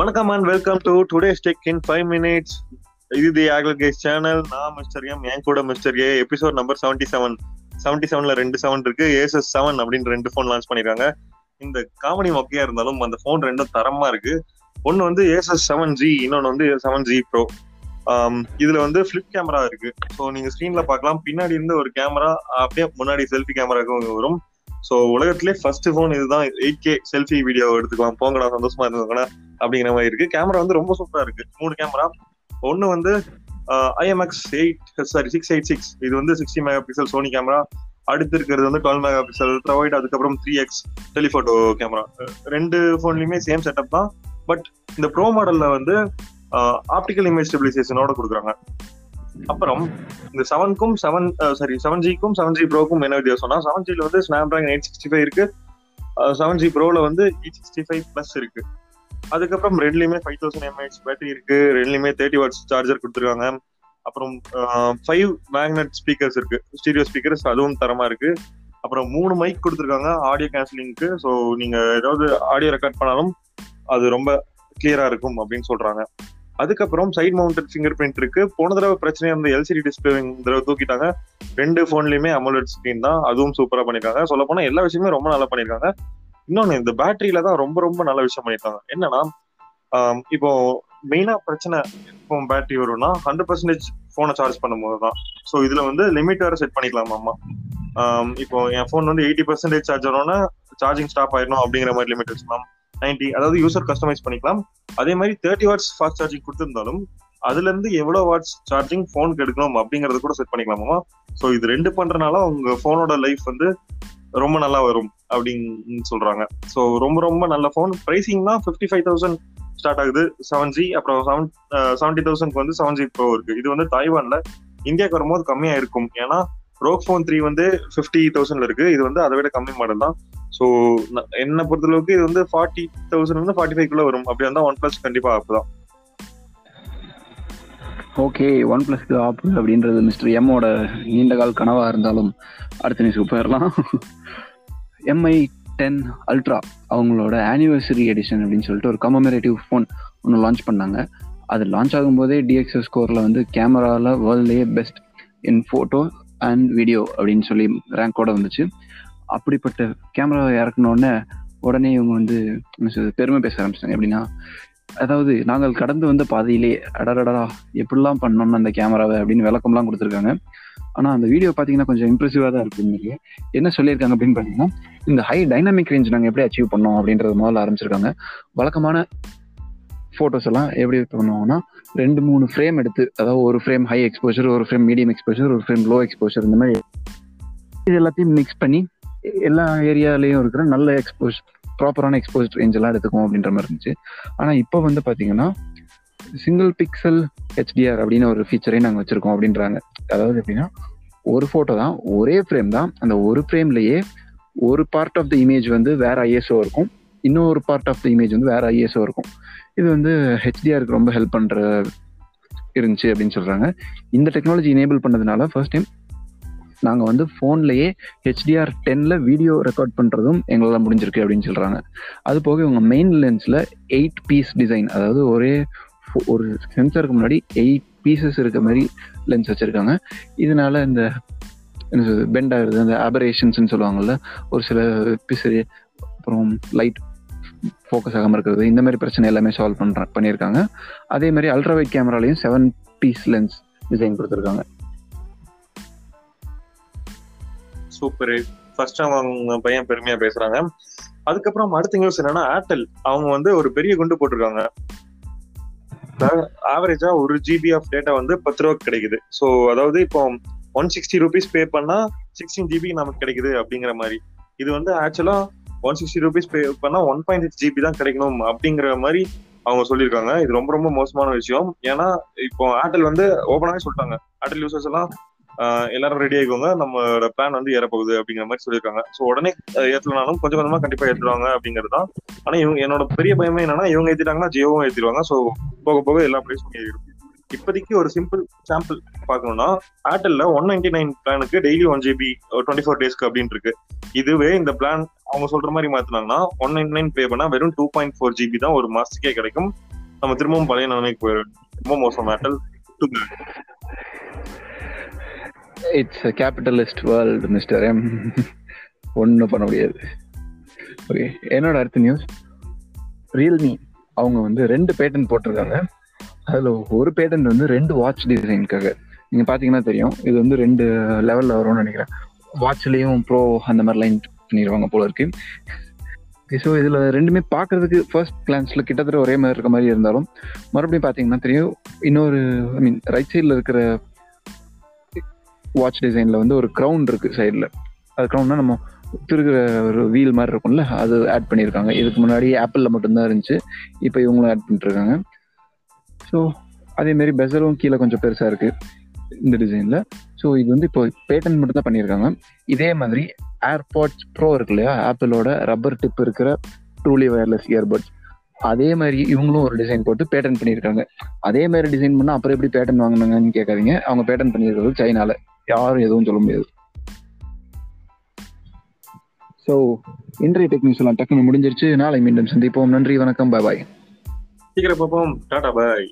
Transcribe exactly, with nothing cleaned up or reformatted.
வணக்கம் and welcome to today's tech in five minutes. இது the ஆகல் கேஸ் சேனல். நான் மிஸ்டர் எம், என் கூட mister A. Episode number seventy seven seventy செவன்ல ரெண்டு செவன் இருக்கு. ஏசஸ் செவன் அப்படின்னு ரெண்டு ஃபோன் லான்ச் பண்ணிருக்காங்க. இந்த காமெடி மொக்கையா இருந்தாலும் அந்த ஃபோன் ரெண்டும் தரமா இருக்கு. ஒன்னு வந்து ஏசஸ் செவன் ஜி, இன்னொன்னு வந்து செவன் ஜி ப்ரோ. இதுல வந்து ஃபிளிப் கேமரா இருக்கு. ஸோ நீங்க ஸ்கிரீன்ல பார்க்கலாம், பின்னாடி இருந்து ஒரு கேமரா அப்படியே முன்னாடி செல்ஃபி கேமராவுக்கு வரும். ஸோ உலகத்திலேயே ஃபர்ஸ்ட் ஃபோன் இதுதான். எயிட் கே செல்ஃபி வீடியோ எடுத்துக்கலாம், போங்கடா சந்தோஷமா இருந்துக்கோங்களா அப்படிங்கிற மாதிரி இருக்கு. கேமரா வந்து ரொம்ப சூப்பரா இருக்கு. மூணு கேமரா. ஒன்னு வந்து I M X eight sorry six eight six, இது வந்து sixty mega pixel Sony camera. அடுத்து இருக்கிறது வந்து டுவெல் மெகா பிக்சல் அல்ட்ராவைட், அதுக்கப்புறம் த்ரீ எக்ஸ் டெலிஃபோட்டோ கேமரா. ரெண்டு ஃபோன்லயுமே சேம் செட்டப் தான். பட் இந்த ப்ரோ மாடல்ல வந்து ஆப்டிக்கல் இமேஜ் ஸ்டெபிலைசேஷனோட கொடுக்குறாங்க. அப்புறம் இந்த செவனுக்கும் செவன் சாரி செவன் ஜிக்கும் செவன் ஜி ப்ரோக்கும் என்ன வித்தியாசம்னா, செவன் ஜில வந்து ஸ்னாப்டிராகன் எயிட் சிக்ஸ்டி ஃபைவ் இருக்கு, செவன் ஜி ப்ரோல வந்து எயிட் சிக்ஸ்டி ஃபைவ் பிளஸ் இருக்கு. அதுக்கப்புறம் ரெண்டுலையுமே ஃபைவ் தௌசண்ட் எம்ஏஹெச் பேட்டரி இருக்கு. ரெண்டுலையுமே தேர்ட்டி வாட்ஸ் சார்ஜர் கொடுத்துருக்காங்க. அப்புறம் ஃபைவ் மேக்னெட் ஸ்பீக்கர்ஸ் இருக்கு, ஸ்டீரியோ ஸ்பீக்கர்ஸ், அதுவும் தரமா இருக்கு. அப்புறம் மூணு மைக் கொடுத்துருக்காங்க ஆடியோ கேன்சலிங்க்கு. ஸோ நீங்க ஏதாவது ஆடியோ ரெக்கார்ட் பண்ணாலும் அது ரொம்ப கிளியரா இருக்கும் அப்படின்னு சொல்றாங்க. அதுக்கப்புறம் சைட் மவுண்டட் ஃபிங்கர் பிரிண்ட் இருக்கு. போன தடவை பிரச்சனையா இருந்த எல்சிடி டிஸ்பிளே இந்த தடவை தூக்கிட்டாங்க. ரெண்டு ஃபோன்லயுமே அமோலட் ஸ்கிரீன் தான், அதுவும் சூப்பரா பண்ணிருக்காங்க. சொல்ல போனா எல்லா விஷயமே ரொம்ப நல்லா பண்ணிருக்காங்க. இன்னொன்னு, இந்த பேட்டரியில தான் ரொம்ப ரொம்ப நல்ல விஷயம் பண்ணியிருக்காங்க. என்னன்னா, இப்போ மெயினா பிரச்சனை இப்போ பேட்டரி வரும்னா ஹண்ட்ரட் பர்சன்டேஜ் போனை சார்ஜ் பண்ணும் போதுதான். ஸோ இதுல வந்து லிமிட் வேற செட் பண்ணிக்கலாமாமா. இப்போ என் போன் வந்து எயிட்டி பர்சன்டேஜ் சார்ஜ் ஆனோன்னா சார்ஜிங் ஸ்டாப் ஆயிடணும் அப்படிங்கிற மாதிரி லிமிட் வச்சுக்கலாம். நைன்டி, அதாவது யூசர் கஸ்டமைஸ் பண்ணிக்கலாம். அதே மாதிரி தேர்ட்டி வாட்ஸ் ஃபாஸ்ட் சார்ஜிங் கொடுத்திருந்தாலும் அதுல இருந்து எவ்வளவு வாட்ஸ் சார்ஜிங் போனுக்கு எடுக்கணும் அப்படிங்கறது கூட செட் பண்ணிக்கலாமாமா. ஸோ இது ரெண்டு பண்றதுனால உங்க போனோட லைஃப் வந்து ரொம்ப நல்லா வரும் அப்படின்னு சொல்றாங்க. ஸோ ரொம்ப ரொம்ப நல்ல ஃபோன். பிரைசிங்னா ஃபிஃப்டி ஃபைவ் தௌசண்ட் ஸ்டார்ட் ஆகுது செவன் ஜி. அப்புறம் செவன் செவன்டி தௌசண்ட்க்கு வந்து செவன் ஜி ப்ரோ இருக்கு. இது வந்து தாய்வான்ல, இந்தியாவுக்கு வரும்போது கம்மியா இருக்கும். ஏன்னா ரோக் ஃபோன் த்ரீ வந்து ஃபிஃப்டி தௌசண்ட்ல இருக்கு. இது வந்து அதை விட கம்மி மாடல் தான். ஸோ என்னை பொறுத்தளவுக்கு இது வந்து ஃபார்ட்டி தௌசண்ட் வந்து ஃபார்ட்டி ஃபைவ் குள்ள வரும். அப்படி வந்தா ஒன் பிளஸ் கண்டிப்பா ஆப்புதான். ஓகே, ஒன் பிளஸ்க்கு ஆப்பு அப்படின்றது மிஸ்டர் எம்மோட நீண்ட கால் கனவா இருந்தாலும் அடுத்த நியூஸ்க்கு போயிடலாம். எம்ஐ டென் அல்ட்ரா அவங்களோட ஆனிவர்சரி எடிஷன் அப்படின்னு சொல்லிட்டு ஒரு கமமரேட்டிவ் ஃபோன் ஒன்று லான்ச் பண்ணாங்க. அது லான்ச் ஆகும்போதே டிஎக்ஸ்எஸ் ஸ்கோரில் வந்து கேமராவில் வேர்ல்ட்லேயே best in photo and video அப்படின்னு சொல்லி ரேங்கோட வந்துச்சு. அப்படிப்பட்ட கேமராவை இறக்குனோடனே உடனே இவங்க வந்து பெருமை பேச ஆரம்பிச்சிட்டாங்க. எப்படின்னா, அதாவது நாங்கள் கடந்து வந்த பாதையிலே அடரடா எப்படிலாம் பண்ணோம்னு அந்த கேமராவை அப்படின்னு விளக்கம்லாம் கொடுத்துருக்காங்க. ஆனால் அந்த வீடியோ பார்த்தீங்கன்னா கொஞ்சம் இம்ப்ரெசிவாக தான் இருக்குதுங்க. என்ன சொல்லியிருக்காங்க அப்படின்னு பார்த்தீங்கன்னா, இந்த ஹை டைனாமிக் ரேஞ்ச் நாங்கள் எப்படி அச்சீவ் பண்ணோம் அப்படின்றது முதல்ல ஆரம்பிச்சிருக்காங்க. வழக்கமான ஃபோட்டோஸ் எல்லாம் எப்படி பண்ணுவோம்னா, ரெண்டு மூணு ஃப்ரேம் எடுத்து, அதாவது ஒரு ஃப்ரேம் ஹை எக்ஸ்போஷர், ஒரு ஃப்ரேம் மீடியம் எக்ஸ்போஷர், ஒரு ஃப்ரேம் லோ எக்ஸ்போஷர், இந்த மாதிரி இது எல்லாத்தையும் மிக்ஸ் பண்ணி எல்லா ஏரியாலையும் இருக்கிற நல்ல எக்ஸ்போஸ் ப்ராப்பரான எக்ஸ்போஸ் ரேஞ்ச் எல்லாம் எடுத்துக்கும் அப்படின்ற மாதிரி இருந்துச்சு. ஆனால் இப்போ வந்து பார்த்தீங்கன்னா சிங்கிள் பிக்சல் ஹெச்டிஆர் அப்படின்னு ஒரு ஃபீச்சரே நாங்கள் வச்சுருக்கோம் அப்படின்றாங்க. அதாவது எப்படின்னா, ஒரு ஃபோட்டோ தான், ஒரே ஃப்ரேம் தான். அந்த ஒரு ஃப்ரேம்லேயே ஒரு பார்ட் ஆஃப் த இமேஜ் வந்து வேறு ஐஎஸ்ஓ இருக்கும், இன்னொரு பார்ட் ஆஃப் த இமேஜ் வந்து வேறு ஐஎஸ்ஓ இருக்கும். இது வந்து ஹெச்டிஆருக்கு ரொம்ப ஹெல்ப் பண்ணுற இருந்துச்சு அப்படின்னு சொல்கிறாங்க. இந்த டெக்னாலஜி எனேபிள் பண்ணதுனால ஃபர்ஸ்ட் டைம் நாங்கள் வந்து ஃபோன்லேயே ஹெச்டிஆர் டென்ல வீடியோ ரெக்கார்ட் பண்ணுறதும் எங்களால் முடிஞ்சிருக்கு அப்படின்னு சொல்கிறாங்க. அது போக இவங்க மெயின் லென்ஸில் எயிட் பீஸ் டிசைன், அதாவது ஒரே ஒரு சென்சருக்கு முன்னாடி எயிட் பீசஸ் இருக்க மாதிரி லென்ஸ் வச்சுருக்காங்க. இதனால இந்த என்ன சொல்றது, பெண்ட் ஆகுறது, அந்த அபரேஷன்ஸ்ன்னு சொல்லுவாங்கள்ல, ஒரு சில பிசுறு, அப்புறம் லைட் ஃபோக்கஸ் ஆகாமல் இருக்கிறது, இந்த மாதிரி பிரச்சனை எல்லாமே சால்வ் பண்ணுற பண்ணியிருக்காங்க. அதே மாதிரி அல்ட்ராவைட் கேமராலையும் செவன் பீஸ் லென்ஸ் டிசைன் கொடுத்துருக்காங்க. சூப்பரு. ஃபர்ஸ்ட் அவங்க பையன் பெருமையா பேசுறாங்க. அதுக்கப்புறம் அடுத்த நியூஸ் என்னன்னா, ஏர்டெல் அவங்க வந்து ஒரு பெரிய குண்டு போட்டிருக்காங்க. ஆவரேஜா ஒரு ஜிபி ஆஃப் டேட்டா வந்து பத்து ரூபாய்க்கு கிடைக்குது. ஸோ அதாவது இப்போ ஒன் சிக்ஸ்டி ருபீஸ் பே பண்ணா சிக்ஸ்டீன் ஜிபி நமக்கு கிடைக்குது அப்படிங்கிற மாதிரி. இது வந்து ஆக்சுவலா ஒன் சிக்ஸ்டி ருபீஸ் பே பண்ணா ஒன் பாயிண்ட் சிக்ஸ் ஜிபி தான் கிடைக்கணும் அப்படிங்கிற மாதிரி அவங்க சொல்லியிருக்காங்க. இது ரொம்ப ரொம்ப மோசமான விஷயம். ஏன்னா இப்போ ஏர்டெல் வந்து ஓப்பனாகவே சொல்லிட்டாங்க, ஏர்டெல் யூசர்ஸ் எல்லாம் எல்லாரும் ரெடி ஆகிக்கோங்க, நம்மளோட பிளான் வந்து ஏறப்போகுது அப்படிங்கிற மாதிரி சொல்லியிருக்காங்க. ஸோ உடனே ஏற்றலனாலும் கொஞ்சம் கொஞ்சமா கண்டிப்பா ஏற்றுவாங்க அப்படிங்கிறதான். ஆனா இவங்க, என்னோட பெரிய பயமே என்னன்னா, இவங்க ஏற்றிட்டாங்கன்னா ஜியோவும் ஏற்றிடுவாங்க. ஸோ போக போக எல்லா பிளேஸும் ஏறிடும். இப்போதைக்கு ஒரு சிம்பிள் சாம்பிள் பார்க்கணும்னா ஏர்டெல்ல ஒன் நைன்டி நைன் பிளானுக்கு daily one GB twenty four டேஸ்க்கு அப்படின்னு இருக்கு. இதுவே இந்த பிளான் அவங்க சொல்ற மாதிரி மாத்தினாங்கன்னா ஒன் நைன்டி நைன் பே பண்ணா வெறும் டூ பாயிண்ட் ஃபோர் ஜிபி தான் ஒரு மாசத்துக்கே கிடைக்கும். நம்ம திரும்பவும் பழைய நிலைமைக்கு போயிடும். ரொம்ப மோசம் Airtel. It's a capitalist world, mister M. ஒன்றும் பண்ண முடியாது. ஓகே, என்னோட அடுத்த நியூஸ், ரியல்மி அவங்க வந்து ரெண்டு பேட்டன் போட்டிருக்காங்க. அதில் ஒரு பேட்டன் வந்து ரெண்டு வாட்ச் டிசைனுக்காக. நீங்கள் பார்த்தீங்கன்னா தெரியும், இது வந்து ரெண்டு லெவலில் வரும்னு நினைக்கிறேன். வாட்ச்லேயும் ப்ரோ அந்த மாதிரி லைன் பண்ணிடுவாங்க போல இருக்குது. ஸோ இதில் ரெண்டுமே பார்க்குறதுக்கு ஃபர்ஸ்ட் கிளான்ஸில் கிட்டத்தட்ட ஒரே மாதிரி இருக்கிற மாதிரி இருந்தாலும், மறுபடியும் பார்த்தீங்கன்னா தெரியும், இன்னொரு ஐ மீன் ரைட் சைடில் இருக்கிற வாட்ச் டிசைனில் வந்து ஒரு க்ரௌண்ட் இருக்குது சைடில். அது க்ரௌண்ட்னா நம்ம திருக்கிற ஒரு வீல் மாதிரி இருக்கும்ல, அது ஆட் பண்ணியிருக்காங்க. இதுக்கு முன்னாடி ஆப்பிளில் மட்டும்தான் இருந்துச்சு, இப்போ இவங்களும் ஆட் பண்ணிட்டுருக்காங்க. ஸோ அதேமாரி பெசரும் கீழே கொஞ்சம் பெருசாக இருக்குது இந்த டிசைனில். ஸோ இது வந்து இப்போ பேட்டன் மட்டும்தான் பண்ணியிருக்காங்க. இதே மாதிரி ஏர்பாட்ஸ் ப்ரோ இருக்கு இல்லையா, ஆப்பிளோட ரப்பர் டிப் இருக்கிற ட்ரூலி வயர்லெஸ் இயர்பட்ஸ், அதே மாதிரி இவங்களும் ஒரு டிசைன் போட்டு பேட்டன் பண்ணியிருக்காங்க. அதே மாதிரி டிசைன் பண்ணால் அப்புறம் எப்படி பேட்டன் வாங்கினாங்கன்னு கேட்காதீங்க. அவங்க பேட்டன் பண்ணியிருக்கிறது சைனாவில், யாரும் எதுவும் சொல்ல முடியாது. ஸோ இன்றைய டெக்னிக்ஸ் எல்லாம் டக்குன்னு முடிஞ்சிருச்சு. நாளை மீண்டும் சந்திப்போம். நன்றி, வணக்கம், பாய் பாய். சீக்கிரம் பார்ப்போம். டாடா, பாய்.